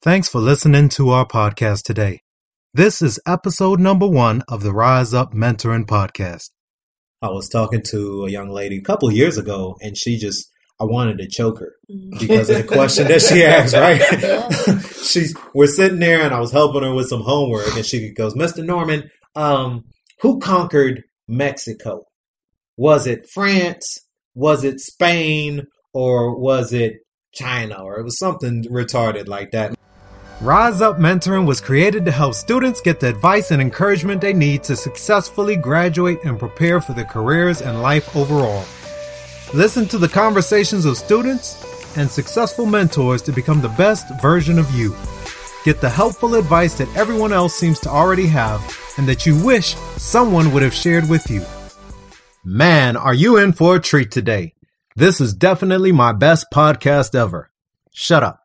Thanks for listening to our podcast today. This is episode number 1 of the Rise Up Mentoring Podcast. I was talking to a young lady a couple of years ago, and I wanted to choke her because of the question that she asked, right? Yeah. We're sitting there, and I was helping her with some homework, and she goes, Mr. Norman, who conquered Mexico? Was it France? Was it Spain? Or was it China? Or it was something retarded like that. Rise Up Mentoring was created to help students get the advice and encouragement they need to successfully graduate and prepare for their careers and life overall. Listen to the conversations of students and successful mentors to become the best version of you. Get the helpful advice that everyone else seems to already have and that you wish someone would have shared with you. Man, are you in for a treat today? This is definitely my best podcast ever. Shut up.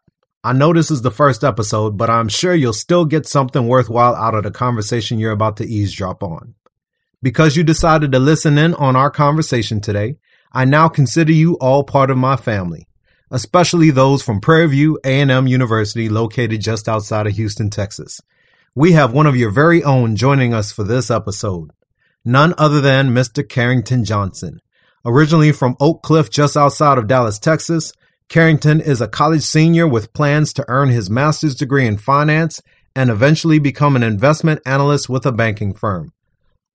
I know this is the first episode, but I'm sure you'll still get something worthwhile out of the conversation you're about to eavesdrop on. Because you decided to listen in on our conversation today, I now consider you all part of my family, especially those from Prairie View A&M University located just outside of Houston, Texas. We have one of your very own joining us for this episode, none other than Mr. Carrington Johnson. Originally from Oak Cliff just outside of Dallas, Texas, Carrington is a college senior with plans to earn his master's degree in finance and eventually become an investment analyst with a banking firm.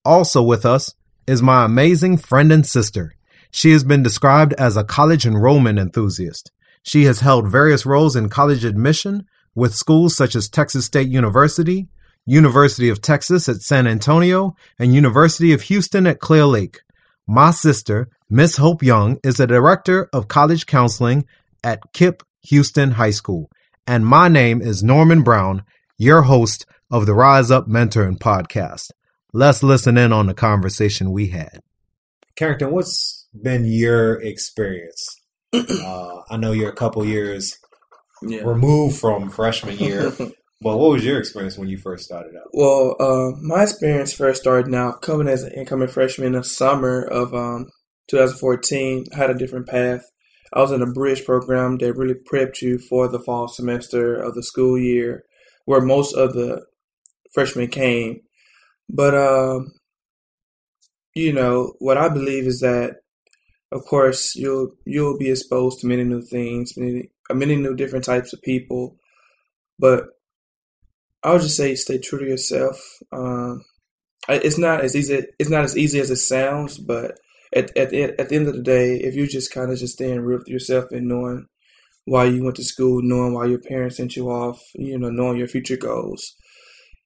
Also with us is my amazing friend and sister. She has been described as a college enrollment enthusiast. She has held various roles in college admission with schools such as Texas State University, University of Texas at San Antonio, and University of Houston at Clear Lake. My sister, Miss Hope Young, is a director of college counseling at KIPP Houston High School. And my name is Norman Brown, your host of the Rise Up Mentoring Podcast. Let's listen in on the conversation we had. Carrington, what's been your experience? I know you're a couple years removed from freshman year, but what was your experience when you first started out? Well, my experience first started out coming as an incoming freshman in the summer of 2014. I had a different path. I was in a bridge program that really prepped you for the fall semester of the school year, where most of the freshmen came. But, what I believe is that, of course, you'll be exposed to many new things, many new different types of people. But I would just say stay true to yourself. It's not as easy as it sounds, but at the end of the day, if you just kind of just staying real with yourself and knowing why you went to school, knowing why your parents sent you off, knowing your future goals,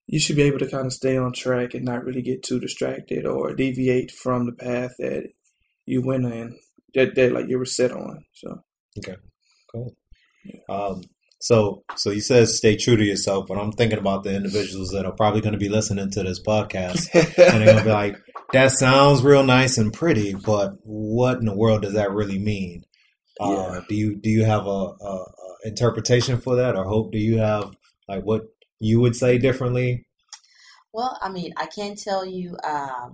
you should be able to kind of stay on track and not really get too distracted or deviate from the path that you went in, that you were set on. So okay, cool. Yeah. So you said stay true to yourself, but I'm thinking about the individuals that are probably going to be listening to this podcast, and they're going to be like, that sounds real nice and pretty, but what in the world does that really mean? Yeah. Do you have a interpretation for that, or Hope, do you have like what you would say differently? Well, I mean, I can tell you, I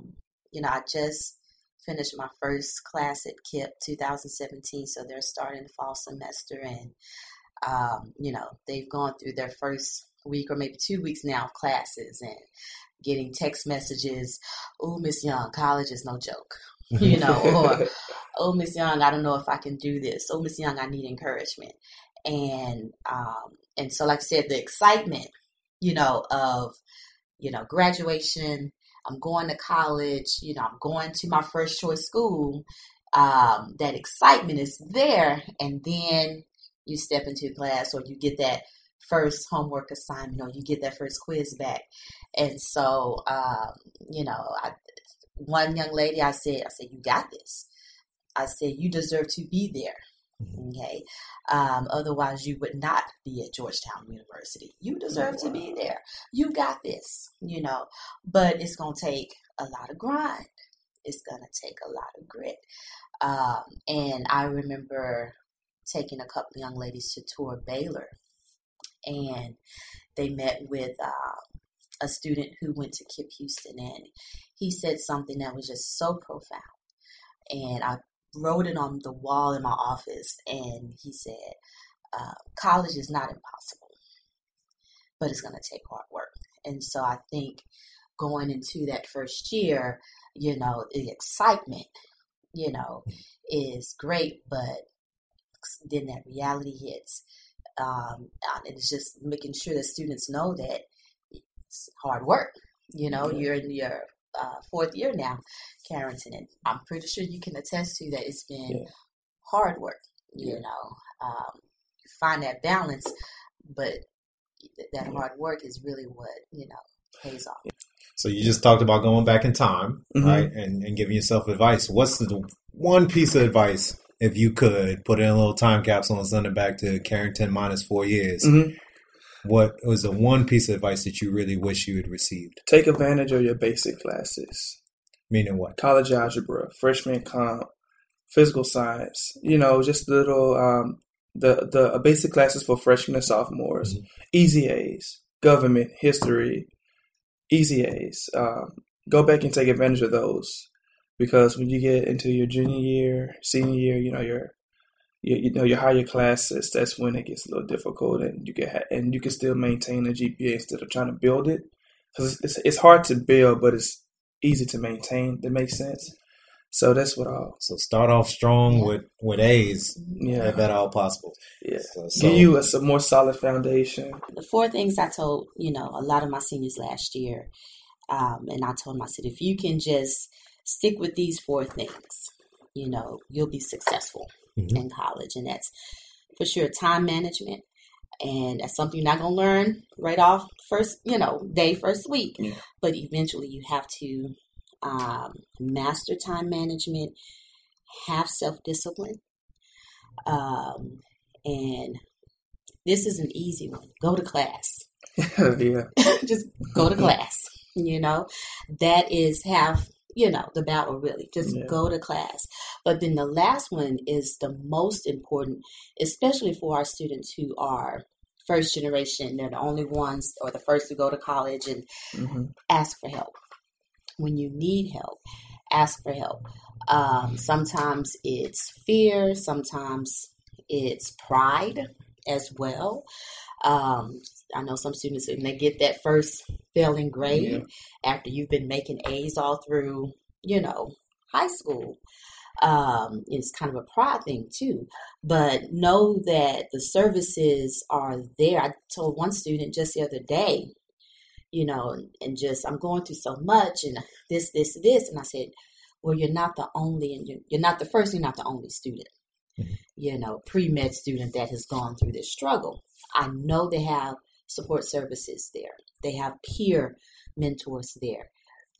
just finished my first class at KIPP 2017, so they're starting the fall semester, and they've gone through their first week or maybe 2 weeks now of classes and getting text messages, "Oh, Miss Young, college is no joke," or "Oh, Miss Young, I don't know if I can do this. Oh, Miss Young, I need encouragement." And so, like I said, the excitement, of graduation, I'm going to college, I'm going to my first choice school. That excitement is there. And then you step into class, or you get that first homework assignment, or you get that first quiz back. And so, one young lady, I said, "You got this." I said, "You deserve to be there. Okay. Otherwise you would not be at Georgetown University. You deserve to be there. You got this, but it's going to take a lot of grind. It's going to take a lot of grit." And I remember taking a couple of young ladies to tour Baylor, and they met with a student who went to KIPP Houston, and he said something that was just so profound. And I wrote it on the wall in my office, and he said, "College is not impossible. but it's going to take hard work. And so I think going into that first year, you know, the excitement, you know, is great, but then that reality hits. And it's just making sure that students know that it's hard work. You know, you're in your fourth year now, Carrington, and I'm pretty sure you can attest to that it's been hard work, you know. You find that balance, but that hard work is really what, you know, pays off. So you just talked about going back in time, right, and giving yourself advice. What's the one piece of advice, if you could, put in a little time capsule and send it back to Carrington minus 4 years? What was the one piece of advice that you really wish you had received? Take advantage of your basic classes. Meaning what? College algebra, freshman comp, physical science, you know, just little the basic classes for freshmen and sophomores, easy A's, government, history, easy A's. Go back and take advantage of those. Because when you get into your junior year, senior year, you know your higher classes, that's when it gets a little difficult, and you can still maintain a GPA instead of trying to build it, because it's hard to build, but it's easy to maintain. That makes sense. So that's what I'll. So start off strong with A's, if at all possible. Yeah, so give you a more solid foundation. The four things I told a lot of my seniors last year, and I told them, I said, if you can just stick with these four things, you'll be successful in college. And that's for sure time management. And that's something you're not going to learn right off first, day, first week. Yeah. But eventually you have to master time management, have self-discipline. And this is an easy one. Go to class. Just go to class. That is half... the battle, really. Just go to class. But then the last one is the most important, especially for our students who are first generation. They're the only ones or the first to go to college, and ask for help. When you need help, ask for help. Sometimes it's fear. Sometimes it's pride as well. I know some students, and they get that first failing grade after you've been making A's all through, high school. It's kind of a pride thing too, but know that the services are there. I told one student just the other day, I'm going through so much and this. And I said, well, you're not the only, and you're not the first, you're not the only student, pre-med student that has gone through this struggle. I know they have support services there. They have peer mentors there.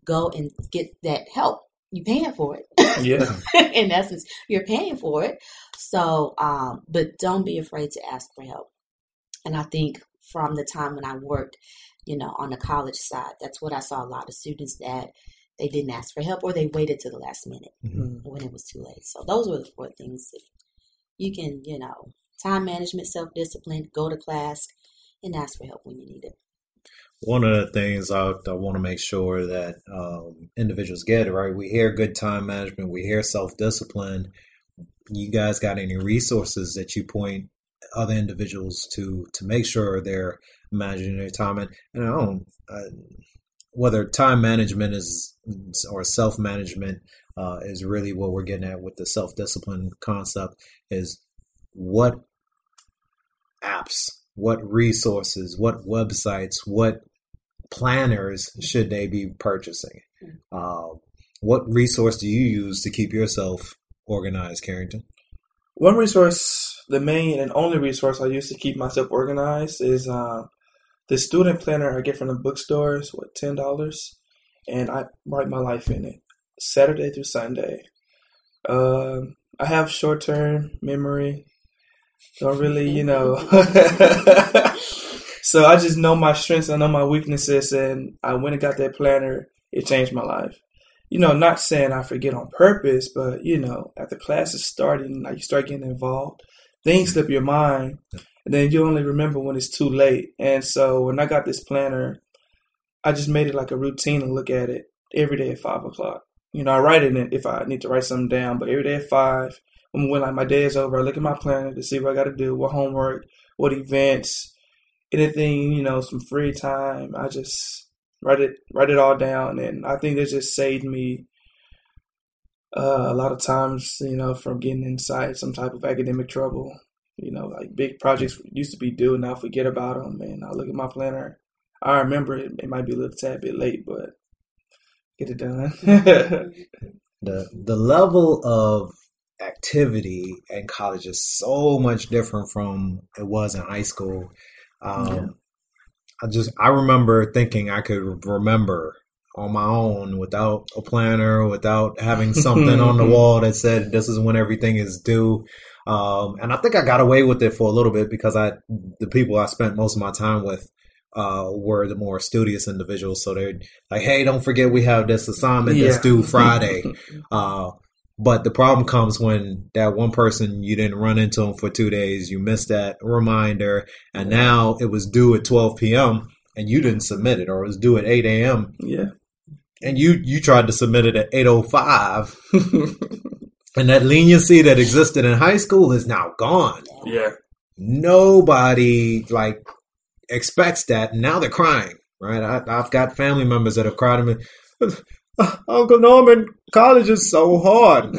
Go and get that help. You're paying for it. In essence, you're paying for it. So, but don't be afraid to ask for help. And I think from the time when I worked, on the college side, that's what I saw a lot of students that they didn't ask for help, or they waited till the last minute when it was too late. So those were the four things. If you can, time management, self-discipline, go to class, and ask for help when you need it. One of the things I want to make sure that individuals get, right? We hear good time management. We hear self-discipline. You guys got any resources that you point other individuals to make sure they're managing their time? And I don't, whether time management is or self-management is really what we're getting at with the self-discipline concept is, what apps, what resources, what websites, what planners should they be purchasing? What resource do you use to keep yourself organized, Carrington? One resource, the main and only resource I use to keep myself organized is the student planner I get from the bookstore. It's $10, and I write my life in it, Saturday through Sunday. I have short-term memory. Don't really, So I just know my strengths. I know my weaknesses. And I went and got that planner. It changed my life. Not saying I forget on purpose, but, after class is starting, you start getting involved. Things slip your mind. And then you only remember when it's too late. And so when I got this planner, I just made it like a routine and look at it every day at 5 o'clock. I write in it if I need to write something down. But every day at 5, when my day is over, I look at my planner to see what I got to do, what homework, what events, anything, you know, some free time, I just write it all down. And I think that just saved me a lot of times, you know, from getting inside some type of academic trouble. You know, like big projects used to be due and I forget about them, and I look at my planner. I remember it might be a little tad bit late, but get it done. The level of activity in college is so much different from it was in high school. Yeah. I remember thinking I could remember on my own without a planner, without having something on the wall that said this is when everything is due. And I think I got away with it for a little bit because the people I spent most of my time with were the more studious individuals. So they're like, hey, don't forget we have this assignment that's due Friday. But the problem comes when that one person, you didn't run into them for 2 days, you missed that reminder, and now it was due at 12 p.m. and you didn't submit it, or it was due at 8 a.m. Yeah. And you tried to submit it at 8:05. And that leniency that existed in high school is now gone. Yeah. Nobody, like, expects that. Now they're crying, right? I've got family members that have cried to me, Uncle Norman, college is so hard.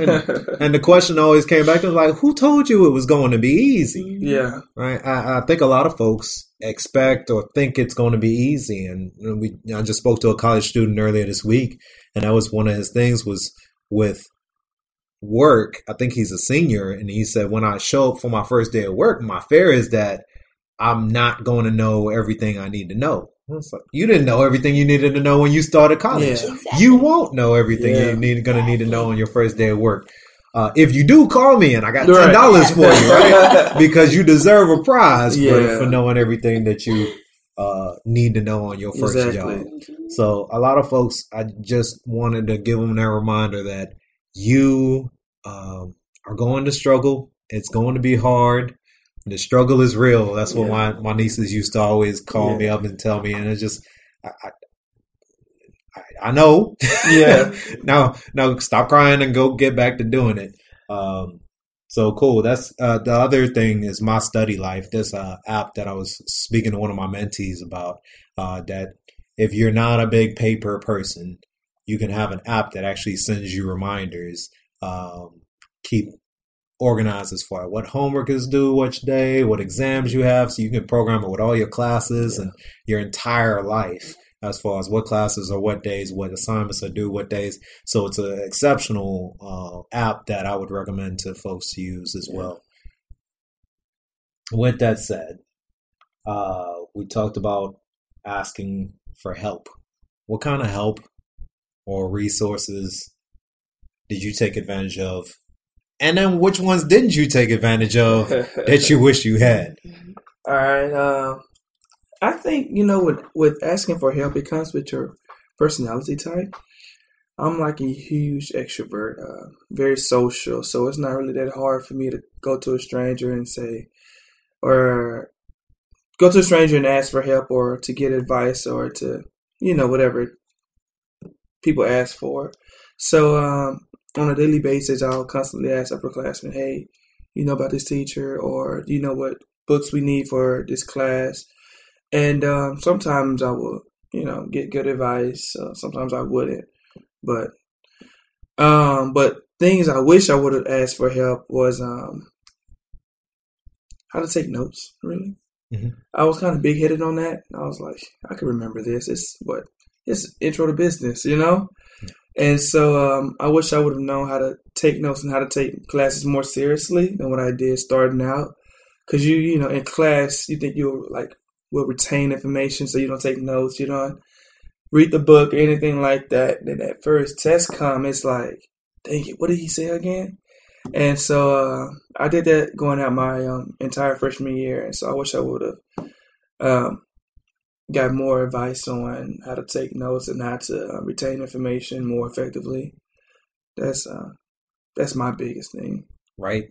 And the question always came back to like, who told you it was going to be easy? Yeah. Right. I think a lot of folks expect or think it's going to be easy. And I just spoke to a college student earlier this week, and that was one of his things was with work. I think he's a senior. And he said, when I show up for my first day of work, my fear is that I'm not going to know everything I need to know. You didn't know everything you needed to know when you started college. Yeah, exactly. You won't know everything you're going to need to know on your first day of work. If you do, call me and I got $10 for you, right? Because you deserve a prize for knowing everything that you need to know on your first job. So a lot of folks, I just wanted to give them that reminder that you are going to struggle. It's going to be hard. The struggle is real. That's what my nieces used to always call me up and tell me. And it's just, I know. Yeah. Now stop crying and go get back to doing it. So cool. That's the other thing is My Study Life. This app that I was speaking to one of my mentees about, that if you're not a big paper person, you can have an app that actually sends you reminders. Keep organizes for what homework is due, which day, what exams you have, so you can program it with all your classes and your entire life as far as what classes or what days, what assignments are due, what days. So it's an exceptional app that I would recommend to folks to use as well. With that said, we talked about asking for help. What kind of help or resources did you take advantage of? And then which ones didn't you take advantage of that you wish you had? All right. I think, you know, with asking for help, it comes with your personality type. I'm like a huge extrovert, very social. So it's not really that hard for me to go to a stranger and ask for help or to get advice or to, you know, whatever people ask for. So, on a daily basis, I'll constantly ask upperclassmen, hey, you know about this teacher, or do you know what books we need for this class? And sometimes I will, you know, get good advice. Sometimes I wouldn't. But things I wish I would have asked for help was how to take notes, really. Mm-hmm. I was kind of big-headed on that. I was like, I can remember this. It's intro to business, you know? And so I wish I would have known how to take notes and how to take classes more seriously than what I did starting out. Because, you know, in class, you think will retain information, so you don't take notes. You don't read the book or anything like that. Then that first test come, it's like, dang it, what did he say again? And so I did that going out my entire freshman year. And so I wish I would have got more advice on how to take notes and how to retain information more effectively. That's my biggest thing. Right.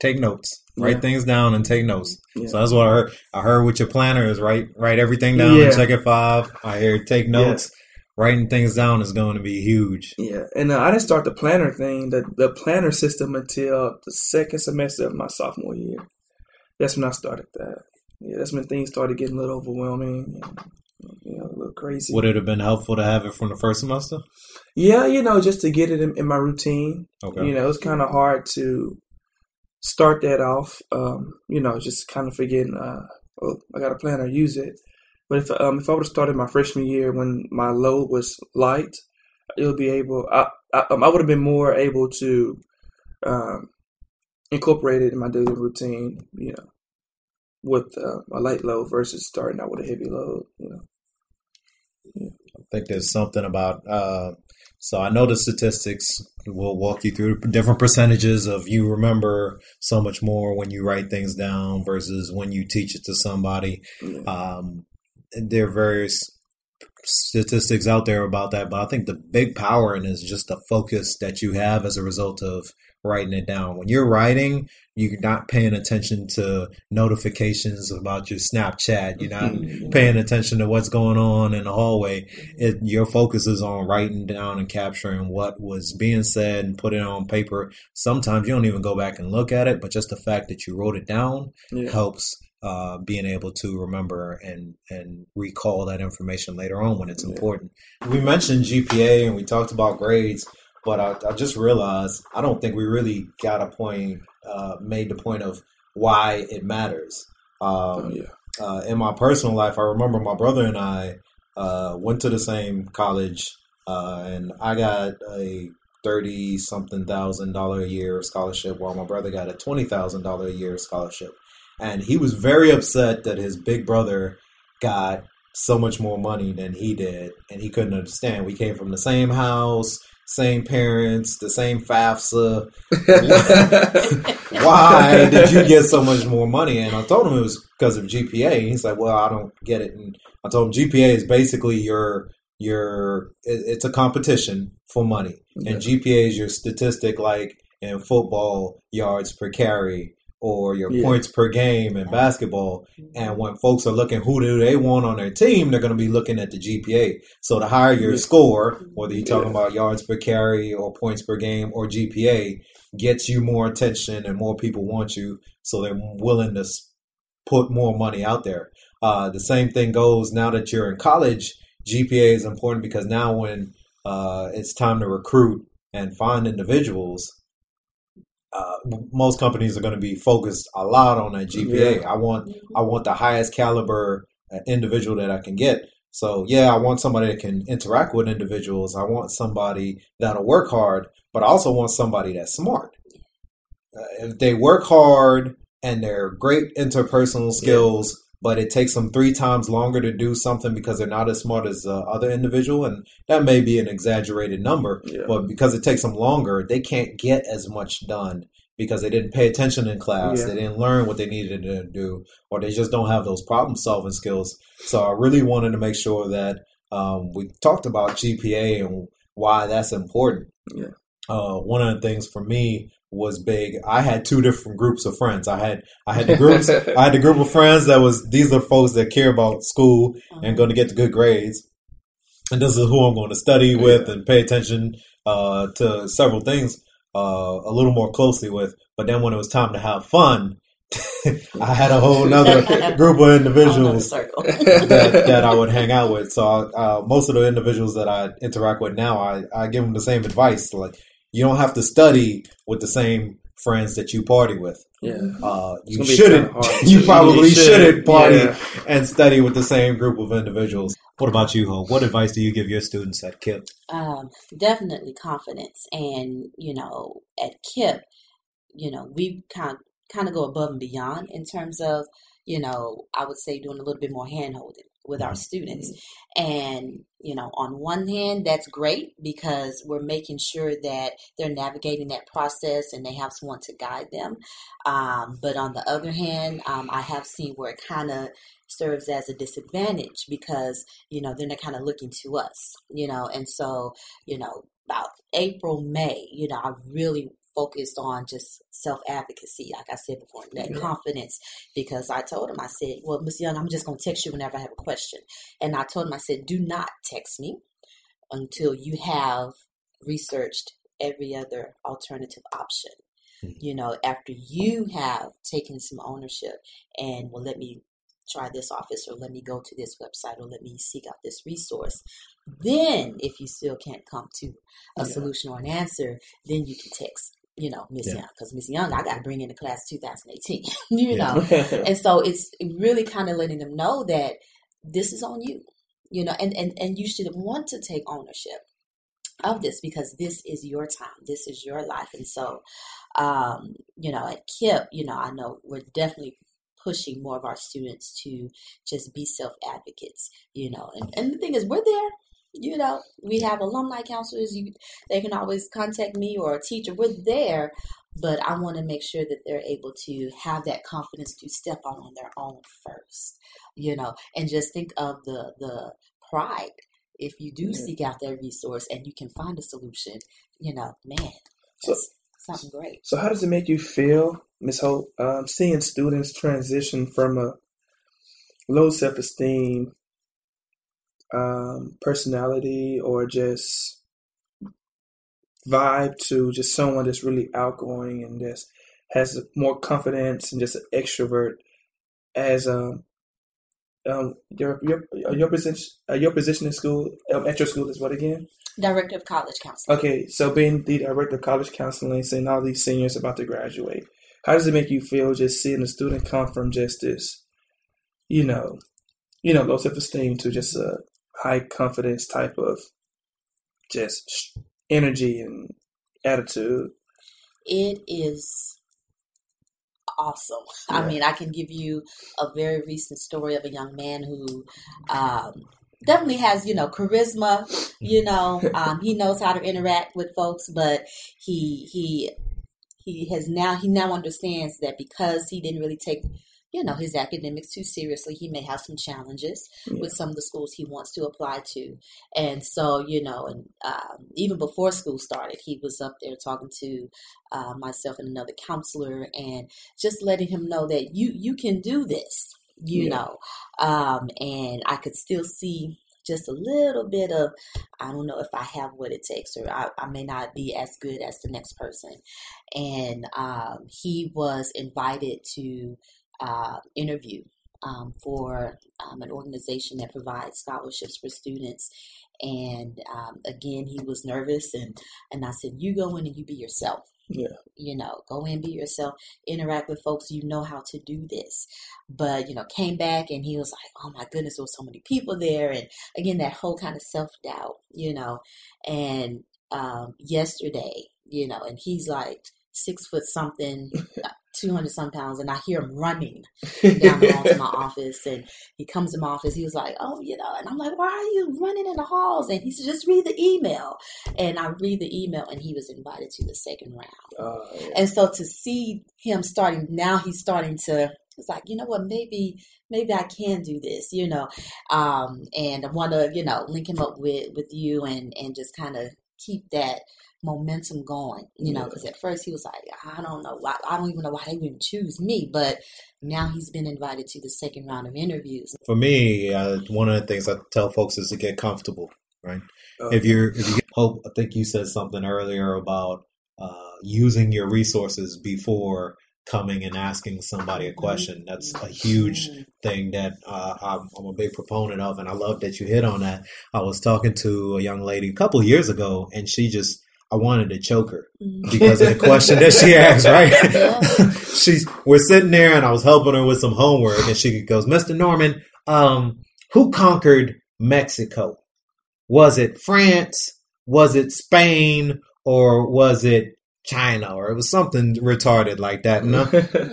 Take notes. Write things down and take notes. Yeah. So that's what I heard. I heard with your planner is write everything down and check it 5. I hear take notes. Yeah. Writing things down is going to be huge. Yeah, and I didn't start the planner thing, the planner system until the second semester of my sophomore year. That's when I started that. yeah, that's when things started getting a little overwhelming, a little crazy. Would it have been helpful to have it from the first semester? Yeah, just to get it in my routine. Okay. It's kind of hard to start that off, just kind of forgetting, I got a plan, I use it. But if I would have started my freshman year when my load was light, I would have been more able to incorporate it in my daily routine, with a light load versus starting out with a heavy load, Yeah. I think there's something about so I know the statistics will walk you through different percentages of you remember so much more when you write things down versus when you teach it to somebody. Yeah. There are various statistics out there about that, but I think the big power in it is just the focus that you have as a result of writing it down. When you're writing, you're not paying attention to notifications about your Snapchat. You're not paying attention to what's going on in the hallway. Your focus is on writing down and capturing what was being said and put it on paper. Sometimes you don't even go back and look at it, but just the fact that you wrote it down helps being able to remember and recall that information later on when it's important. We mentioned GPA and we talked about grades. But I just realized I don't think we really got made the point of why it matters. In my personal life, I remember my brother and I went to the same college, and I got a $30,000 a year scholarship, while my brother got a $20,000 a year scholarship. And he was very upset that his big brother got so much more money than he did, and he couldn't understand. We came from the same house, same parents, the same FAFSA. Why did you get so much more money? And I told him it was because of GPA. And he's like, well, I don't get it. And I told him GPA is basically it's a competition for money. Yeah. And GPA is your statistic, like in football, yards per carry, or your points per game in basketball. And when folks are looking who do they want on their team, they're going to be looking at the GPA. So the higher your score, whether you're talking about yards per carry or points per game or GPA, gets you more attention and more people want you, so they're willing to put more money out there. The same thing goes now that you're in college. GPA is important because now when it's time to recruit and find individuals, most companies are going to be focused a lot on that GPA. I want the highest caliber individual that I can get. So, I want somebody that can interact with individuals. I want somebody that'll work hard, but I also want somebody that's smart. If they work hard and they're great interpersonal skills, but it takes them 3 times longer to do something because they're not as smart as the other individual. And that may be an exaggerated number, but because it takes them longer, they can't get as much done because they didn't pay attention in class. They didn't learn what they needed to do, or they just don't have those problem solving skills. So I really wanted to make sure that we talked about GPA and why that's important. Yeah. One of the things for me was big. I had 2 different groups of friends. I had the group of friends that was, these are folks that care about school and going to get the good grades, and this is who I'm going to study with and pay attention to several things a little more closely with. But then when it was time to have fun, I had a whole nother group of individuals that I would hang out with. So most of the individuals that I interact with now, I give them the same advice, like, you don't have to study with the same friends that you party with. Yeah, you shouldn't. You probably shouldn't party and study with the same group of individuals. What about you, Hope? What advice do you give your students at KIPP? Definitely confidence, and at KIPP, we kind of go above and beyond in terms of, I would say doing a little bit more hand-holding with our students. And, on one hand, that's great because we're making sure that they're navigating that process and they have someone to guide them. But on the other hand, I have seen where it kind of serves as a disadvantage because, then they're kind of looking to us, and so, about April, May, I really focused on just self-advocacy, like I said before, and that confidence, because I told him, I said, well, Ms. Young, I'm just going to text you whenever I have a question. And I told him, I said, do not text me until you have researched every other alternative option. After you have taken some ownership and will let me try this office, or let me go to this website, or let me seek out this resource. Then if you still can't come to a solution or an answer, then you can text, Miss Young, because Miss Young, I got to bring in the class 2018, And so it's really kind of letting them know that this is on you, and you should want to take ownership of this, because this is your time, this is your life. And so, at KIPP, I know we're definitely pushing more of our students to just be self-advocates, and the thing is, we're there. We have alumni counselors. They can always contact me or a teacher. We're there, but I want to make sure that they're able to have that confidence to step out on their own first, and just think of the pride. If you do seek out that resource and you can find a solution, that's something great. So how does it make you feel, Ms. Hope, seeing students transition from a low self-esteem personality or just vibe to just someone that's really outgoing and just has more confidence and just an extrovert? As your position in school, at your school, is what again? Director of College Counseling. Okay, so being the Director of College Counseling, seeing all these seniors about to graduate, how does it make you feel just seeing a student come from just this, low self-esteem to just a high confidence type of just energy and attitude? It is awesome. Yeah. I mean, I can give you a very recent story of a young man who definitely has, charisma, he knows how to interact with folks, but he now understands that because he didn't really take his academics too seriously, he may have some challenges with some of the schools he wants to apply to. And so, even before school started, he was up there talking to myself and another counselor, and just letting him know that you can do this, and I could still see just a little bit of, I don't know if I have what it takes, or I may not be as good as the next person. And he was invited to interview for an organization that provides scholarships for students. And again, he was nervous, and I said, you go in and you be yourself. Go in, be yourself, interact with folks, how to do this. But came back and he was like, oh my goodness, there were so many people there, and again, that whole kind of self-doubt, and yesterday, and he's like 6 foot something, 200 some pounds, and I hear him running down the hall to my office, and he comes to my office, he was like, and I'm like, why are you running in the halls? And he said, just read the email. And I read the email, and he was invited to the second round. And so to see him it's like, you know what, maybe I can do this, and I want to, link him up with you and just kind of keep that momentum going, because at first he was like, I don't even know why they wouldn't choose me. But now he's been invited to the second round of interviews. For me, one of the things I tell folks is to get comfortable, right? Okay. If you get Hope, I think you said something earlier about using your resources before coming and asking somebody a question. That's a huge thing that I'm a big proponent of, and I love that you hit on that. I was talking to a young lady a couple of years ago, and I wanted to choke her because of the question that she asked, right? We're sitting there, and I was helping her with some homework, and she goes, Mr. Norman, who conquered Mexico? Was it France? Was it Spain? Or was it China? Or it was something retarded like that. And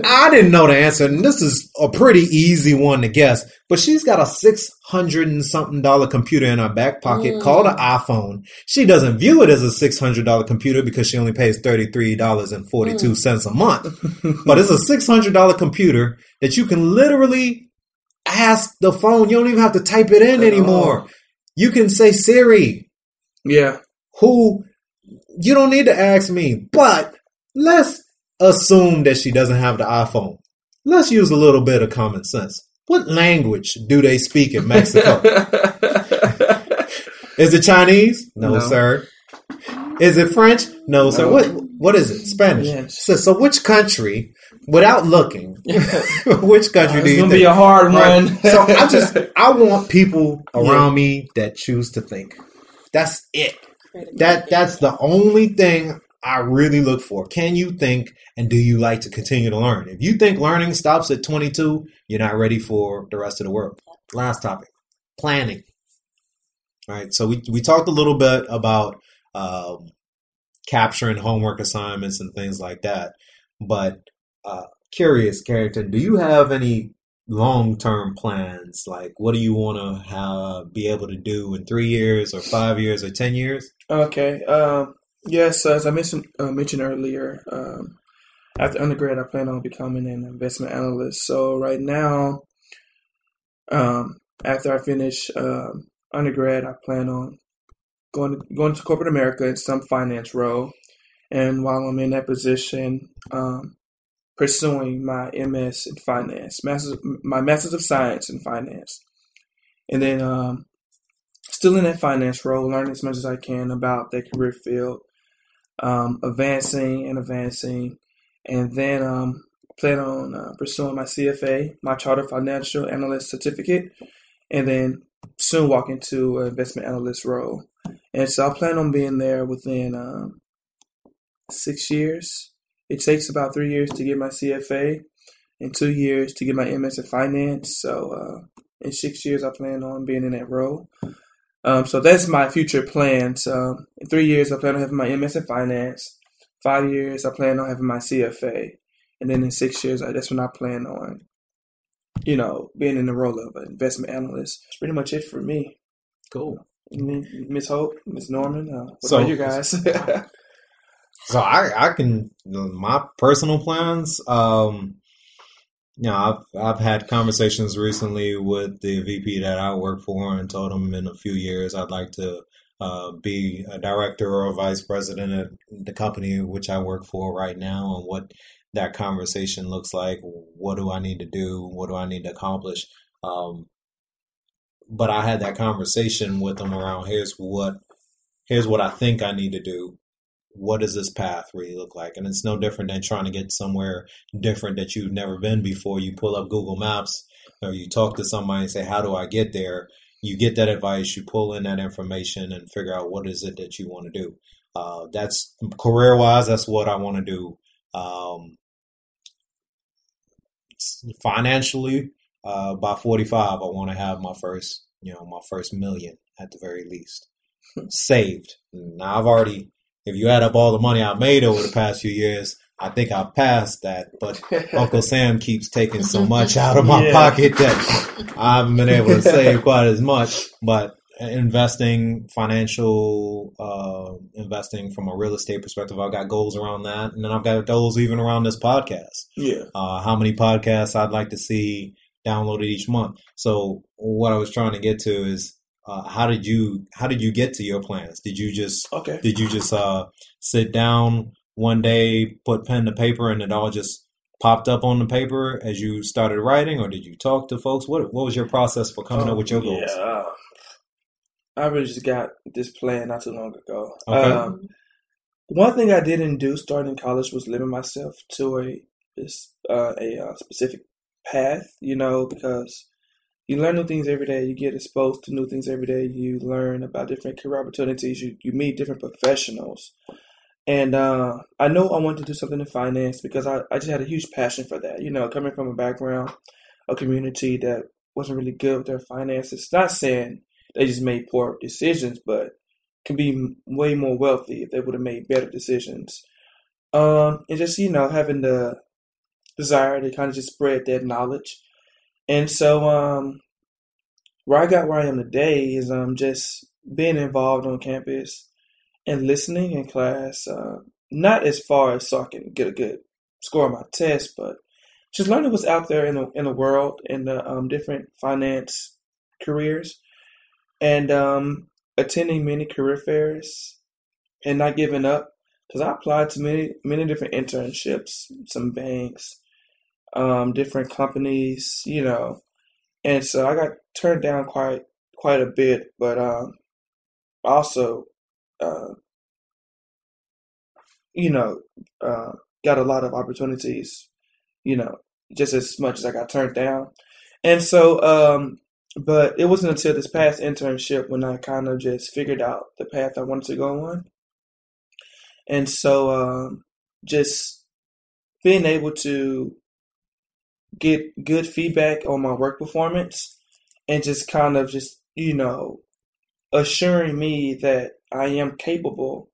I didn't know the answer, and this is a pretty easy one to guess. But she's got a $600-something computer in her back pocket called an iPhone. She doesn't view it as a $600 computer because she only pays $33.42 a month. But it's a $600 computer that you can literally ask the phone. You don't even have to type it in anymore. You can say, Siri. Yeah. You don't need to ask me, but let's assume that she doesn't have the iPhone. Let's use a little bit of common sense. What language do they speak in Mexico? Is it Chinese? No, sir. Is it French? No, sir. What is it? Spanish. Yeah. So which country without looking, which country do you think? It's going to be a hard one. So I want people around me that choose to think. That's it. That's the only thing I really look for. Can you think, and do you like to continue to learn? If you think learning stops at 22, you're not ready for the rest of the world. Last topic, planning. All right, so we talked a little bit about capturing homework assignments and things like that. But curious, Carrington, do you have any long-term plans? Like, what do you want to be able to do in 3 years or 5 years or 10 years? Okay. Yes, as I mentioned earlier, after undergrad, I plan on becoming an investment analyst. So right now, after I finish undergrad, I plan on going to corporate America in some finance role. And while I'm in that position, pursuing my MS in finance, my Master's of Science in finance. And then still in that finance role, learning as much as I can about that career field. Advancing. And then plan on pursuing my CFA, my Chartered Financial Analyst Certificate, and then soon walk into an investment analyst role. And so I plan on being there within 6 years. It takes about 3 years to get my CFA and 2 years to get my MS in finance. So in 6 years, I plan on being in that role. So that's my future plans. In 3 years, I plan on having my MS in finance. 5 years, I plan on having my CFA. And then in 6 years, that's when I plan on, being in the role of an investment analyst. That's pretty much it for me. Cool. Miss Hope, Miss Norman, what about you guys? So I can, my personal plans, I've had conversations recently with the VP that I work for and told him in a few years I'd like to be a director or a vice president at the company which I work for right now, and what that conversation looks like. What do I need to do? What do I need to accomplish? But I had that conversation with him around here's what I think I need to do. What does this path really look like? And it's no different than trying to get somewhere different that you've never been before. You pull up Google Maps or you talk to somebody and say, how do I get there? You get that advice, you pull in that information and figure out what is it that you want to do. That's career-wise, that's what I want to do. Financially, by 45, I want to have my first, my first million at the very least saved. Now, if you add up all the money I've made over the past few years, I think I've passed that. But Uncle Sam keeps taking so much out of my pocket that I haven't been able to save quite as much. But investing from a real estate perspective, I've got goals around that. And then I've got goals even around this podcast. Yeah. How many podcasts I'd like to see downloaded each month. So what I was trying to get to is, how did you get to your plans? Did you just sit down one day, put pen to paper, and it all just popped up on the paper as you started writing, or did you talk to folks? What was your process for coming up with your goals? Yeah, I really just got this plan not too long ago. Okay. One thing I didn't do starting college was limit myself to a specific path, because you learn new things every day. You get exposed to new things every day. You learn about different career opportunities. You meet different professionals. And I know I wanted to do something in finance because I just had a huge passion for that. Coming from a background, a community that wasn't really good with their finances. Not saying they just made poor decisions, but can be way more wealthy if they would have made better decisions. And just, having the desire to kind of just spread that knowledge. And so where I got where I am today is just being involved on campus and listening in class, not as far as so I can get a good score on my test, but just learning what's out there in the world, in the different finance careers, and attending many career fairs and not giving up, because I applied to many different internships, some banks, different companies, and so I got turned down quite a bit, but also got a lot of opportunities you know, just as much as I got turned down. And so, but it wasn't until this past internship when I kind of just figured out the path I wanted to go on. And so, just being able to get good feedback on my work performance and just kind of just, you know, assuring me that I am capable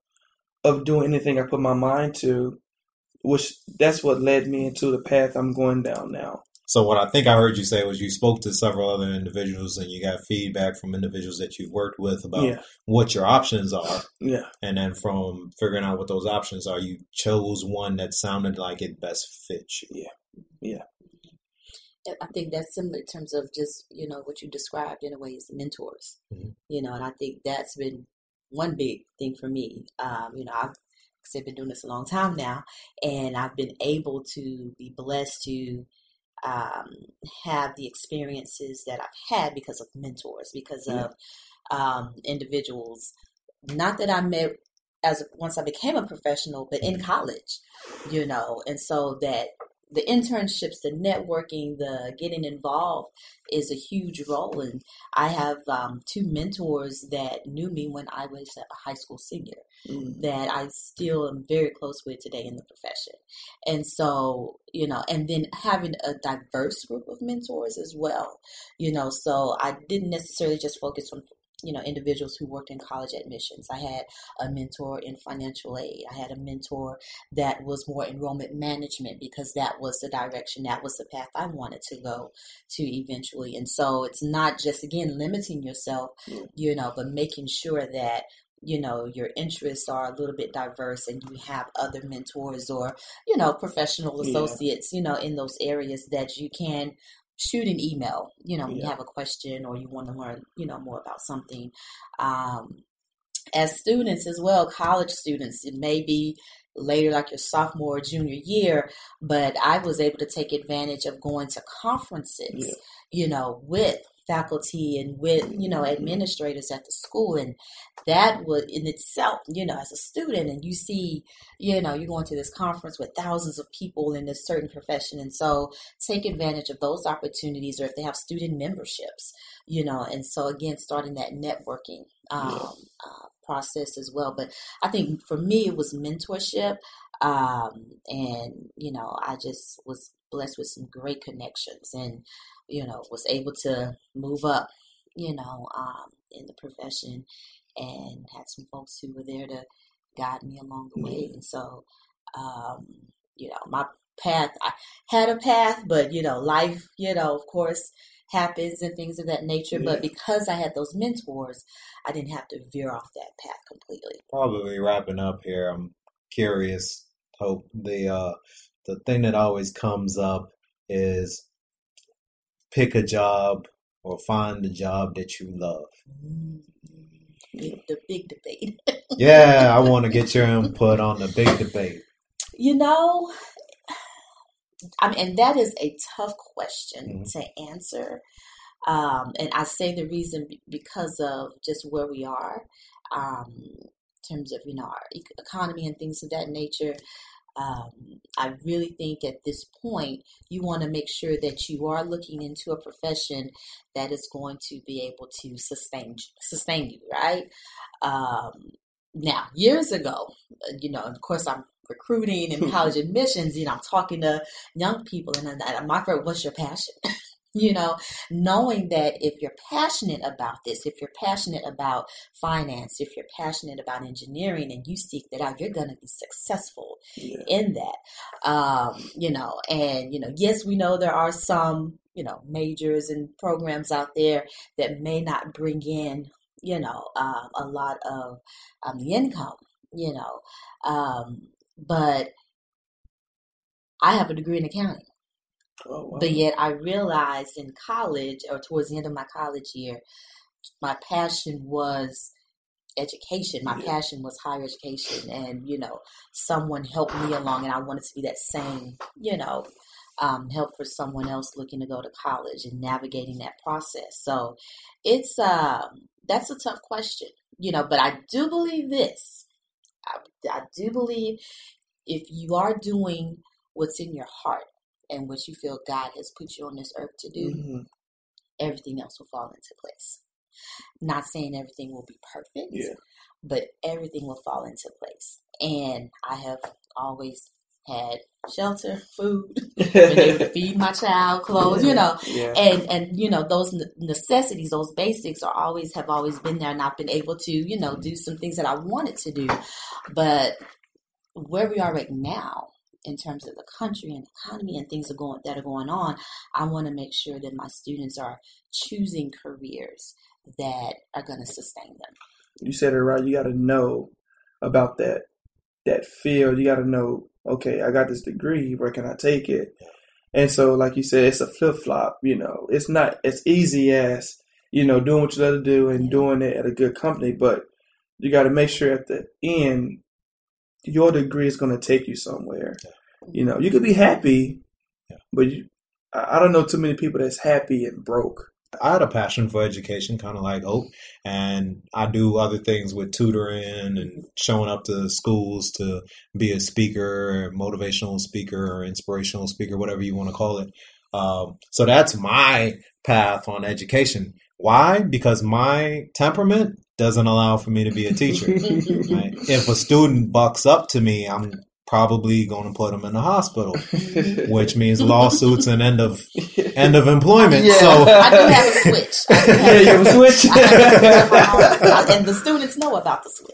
of doing anything I put my mind to, which that's what led me into the path I'm going down now. So what I think I heard you say was you spoke to several other individuals and you got feedback from individuals that you've worked with about what your options are. Yeah. And then from figuring out what those options are, you chose one that sounded like it best fits you. Yeah. Yeah. I think that's similar in terms of just, you know, what you described in a way is mentors, mm-hmm. you know, and I think that's been one big thing for me. You know, I've been doing this a long time now, and I've been able to be blessed to have the experiences that I've had because of mentors, because of individuals, not that I met once I became a professional, but in college, you know, and so that the internships, the networking, the getting involved is a huge role. And I have two mentors that knew me when I was a high school senior that I still am very close with today in the profession. And so, you know, and then having a diverse group of mentors as well, you know, so I didn't necessarily just focus on, you know, individuals who worked in college admissions. I had a mentor in financial aid. I had a mentor that was more enrollment management because that was the direction, that was the path I wanted to go to eventually. And so it's not just, again, limiting yourself, you know, but making sure that, you know, your interests are a little bit diverse and you have other mentors or, you know, professional associates, you know, in those areas that you can shoot an email, you know, when you have a question or you want to learn, you know, more about something. As students as well, college students, it may be later like your sophomore or junior year, but I was able to take advantage of going to conferences, you know, with faculty and with, you know, administrators at the school. And that was in itself, you know, as a student, and you see, you know, you're going to this conference with thousands of people in this certain profession. And so take advantage of those opportunities, or if they have student memberships, you know, and so again, starting that networking process as well. But I think for me, it was mentorship. And, you know, I just was blessed with some great connections and, you know, was able to move up, you know, in the profession, and had some folks who were there to guide me along the way. And so, you know, my path, I had a path, but, you know, life, you know, of course, happens and things of that nature. But because I had those mentors, I didn't have to veer off that path completely. Probably wrapping up here, I'm curious, Hope, the thing that always comes up is, pick a job or find a job that you love. The big debate. Yeah, I want to get your input on the big debate. You know, I mean, and that is a tough question to answer. And I say the reason because of just where we are in terms of, you know, our economy and things of that nature. I really think at this point, you want to make sure that you are looking into a profession that is going to be able to sustain you, right? Now, years ago, you know, of course, I'm recruiting in college admissions, you know, I'm talking to young people, and my friend, what's your passion? You know, knowing that if you're passionate about this, if you're passionate about finance, if you're passionate about engineering and you seek that out, you're going to be successful in that. You know, and, you know, yes, we know there are some, you know, majors and programs out there that may not bring in, you know, a lot of the income, you know, but I have a degree in accounting. Oh, wow. But yet I realized in college, or towards the end of my college year, my passion was education. My passion was higher education. And, you know, someone helped me along, and I wanted to be that same, you know, help for someone else looking to go to college and navigating that process. So it's that's a tough question, you know, but I do believe this. I do believe if you are doing what's in your heart, and what you feel God has put you on this earth to do, mm-hmm. everything else will fall into place. Not saying everything will be perfect, but everything will fall into place. And I have always had shelter, food, been able to feed my child, clothes, and you know, those necessities, those basics are always, have always been there, and I've been able to, you know, do some things that I wanted to do. But where we are right now, in terms of the country and economy and things that are going on, I want to make sure that my students are choosing careers that are going to sustain them. You said it right. You got to know about that field. You got to know, okay, I got this degree, where can I take it? And so, like you said, it's a flip-flop, you know. It's not as easy as, you know, doing what you love to do and doing it at a good company, but you got to make sure at the end, your degree is going to take you somewhere. You know, you could be happy, but I don't know too many people that's happy and broke. I had a passion for education, kind of like Oak, and I do other things with tutoring and showing up to schools to be a speaker, motivational speaker, or inspirational speaker, whatever you want to call it. So that's my path on education. Why? Because my temperament doesn't allow for me to be a teacher. Right? If a student bucks up to me, I'm probably going to put them in the hospital, which means lawsuits and end of employment. Yeah. So I do have a switch. And the students know about the switch.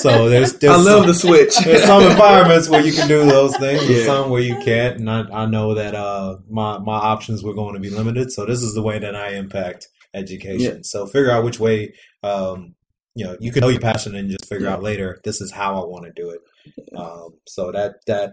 So there's I love the switch. There's some environments where you can do those things, and some where you can't. And I know that my options were going to be limited. So this is the way that I impact education. Yeah. So figure out which way. You know, you can know your passion and just figure out later, this is how I want to do it. So that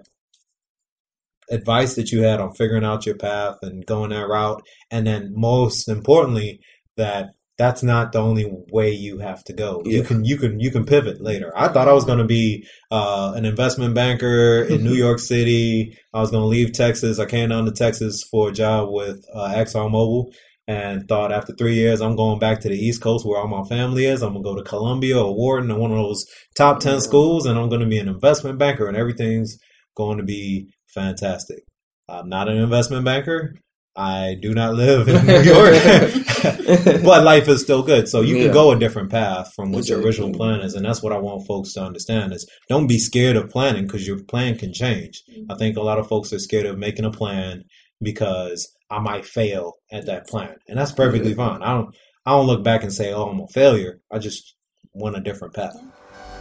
advice that you had on figuring out your path and going that route, and then most importantly, that's not the only way you have to go. Yeah. You can pivot later. I thought I was going to be an investment banker in New York City. I was going to leave Texas. I came down to Texas for a job with ExxonMobil. And thought after 3 years, I'm going back to the East Coast where all my family is. I'm going to go to Columbia or Wharton or one of those top 10 schools, and I'm going to be an investment banker, and everything's going to be fantastic. I'm not an investment banker. I do not live in New York, but life is still good. So you can go a different path from what your original plan is. And that's what I want folks to understand is don't be scared of planning, because your plan can change. I think a lot of folks are scared of making a plan because I might fail at that plan. And that's perfectly fine. I don't look back and say, oh, I'm a failure. I just went a different path.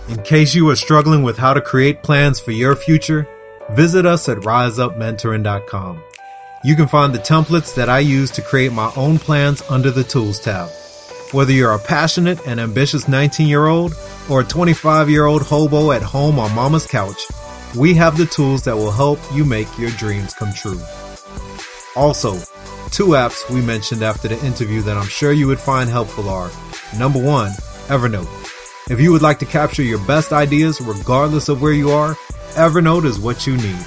In case you are struggling with how to create plans for your future, visit us at riseupmentoring.com. You can find the templates that I use to create my own plans under the Tools tab. Whether you're a passionate and ambitious 19-year-old or a 25-year-old hobo at home on mama's couch, we have the tools that will help you make your dreams come true. Also, 2 apps we mentioned after the interview that I'm sure you would find helpful are, number 1, Evernote. If you would like to capture your best ideas regardless of where you are, Evernote is what you need.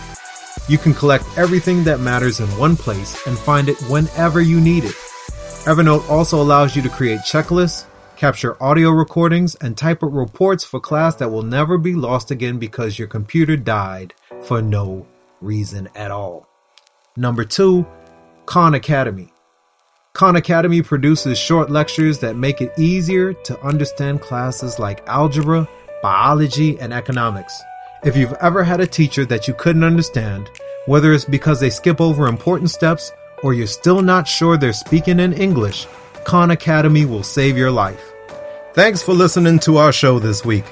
You can collect everything that matters in one place and find it whenever you need it. Evernote also allows you to create checklists, capture audio recordings, and type up reports for class that will never be lost again because your computer died for no reason at all. Number 2, Khan Academy. Khan Academy produces short lectures that make it easier to understand classes like algebra, biology, and economics. If you've ever had a teacher that you couldn't understand, whether it's because they skip over important steps or you're still not sure they're speaking in English, Khan Academy will save your life. Thanks for listening to our show this week.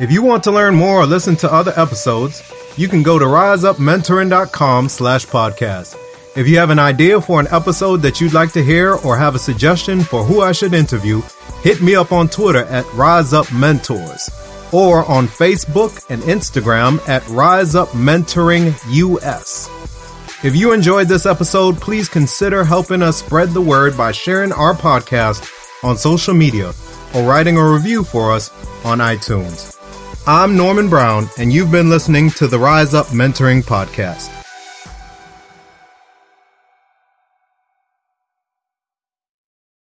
If you want to learn more or listen to other episodes, you can go to riseupmentoring.com/podcast. If you have an idea for an episode that you'd like to hear or have a suggestion for who I should interview, hit me up on Twitter at RiseUpMentors or on Facebook and Instagram at RiseUpMentoringUS. If you enjoyed this episode, please consider helping us spread the word by sharing our podcast on social media or writing a review for us on iTunes. I'm Norman Brown, and you've been listening to the Rise Up Mentoring Podcast.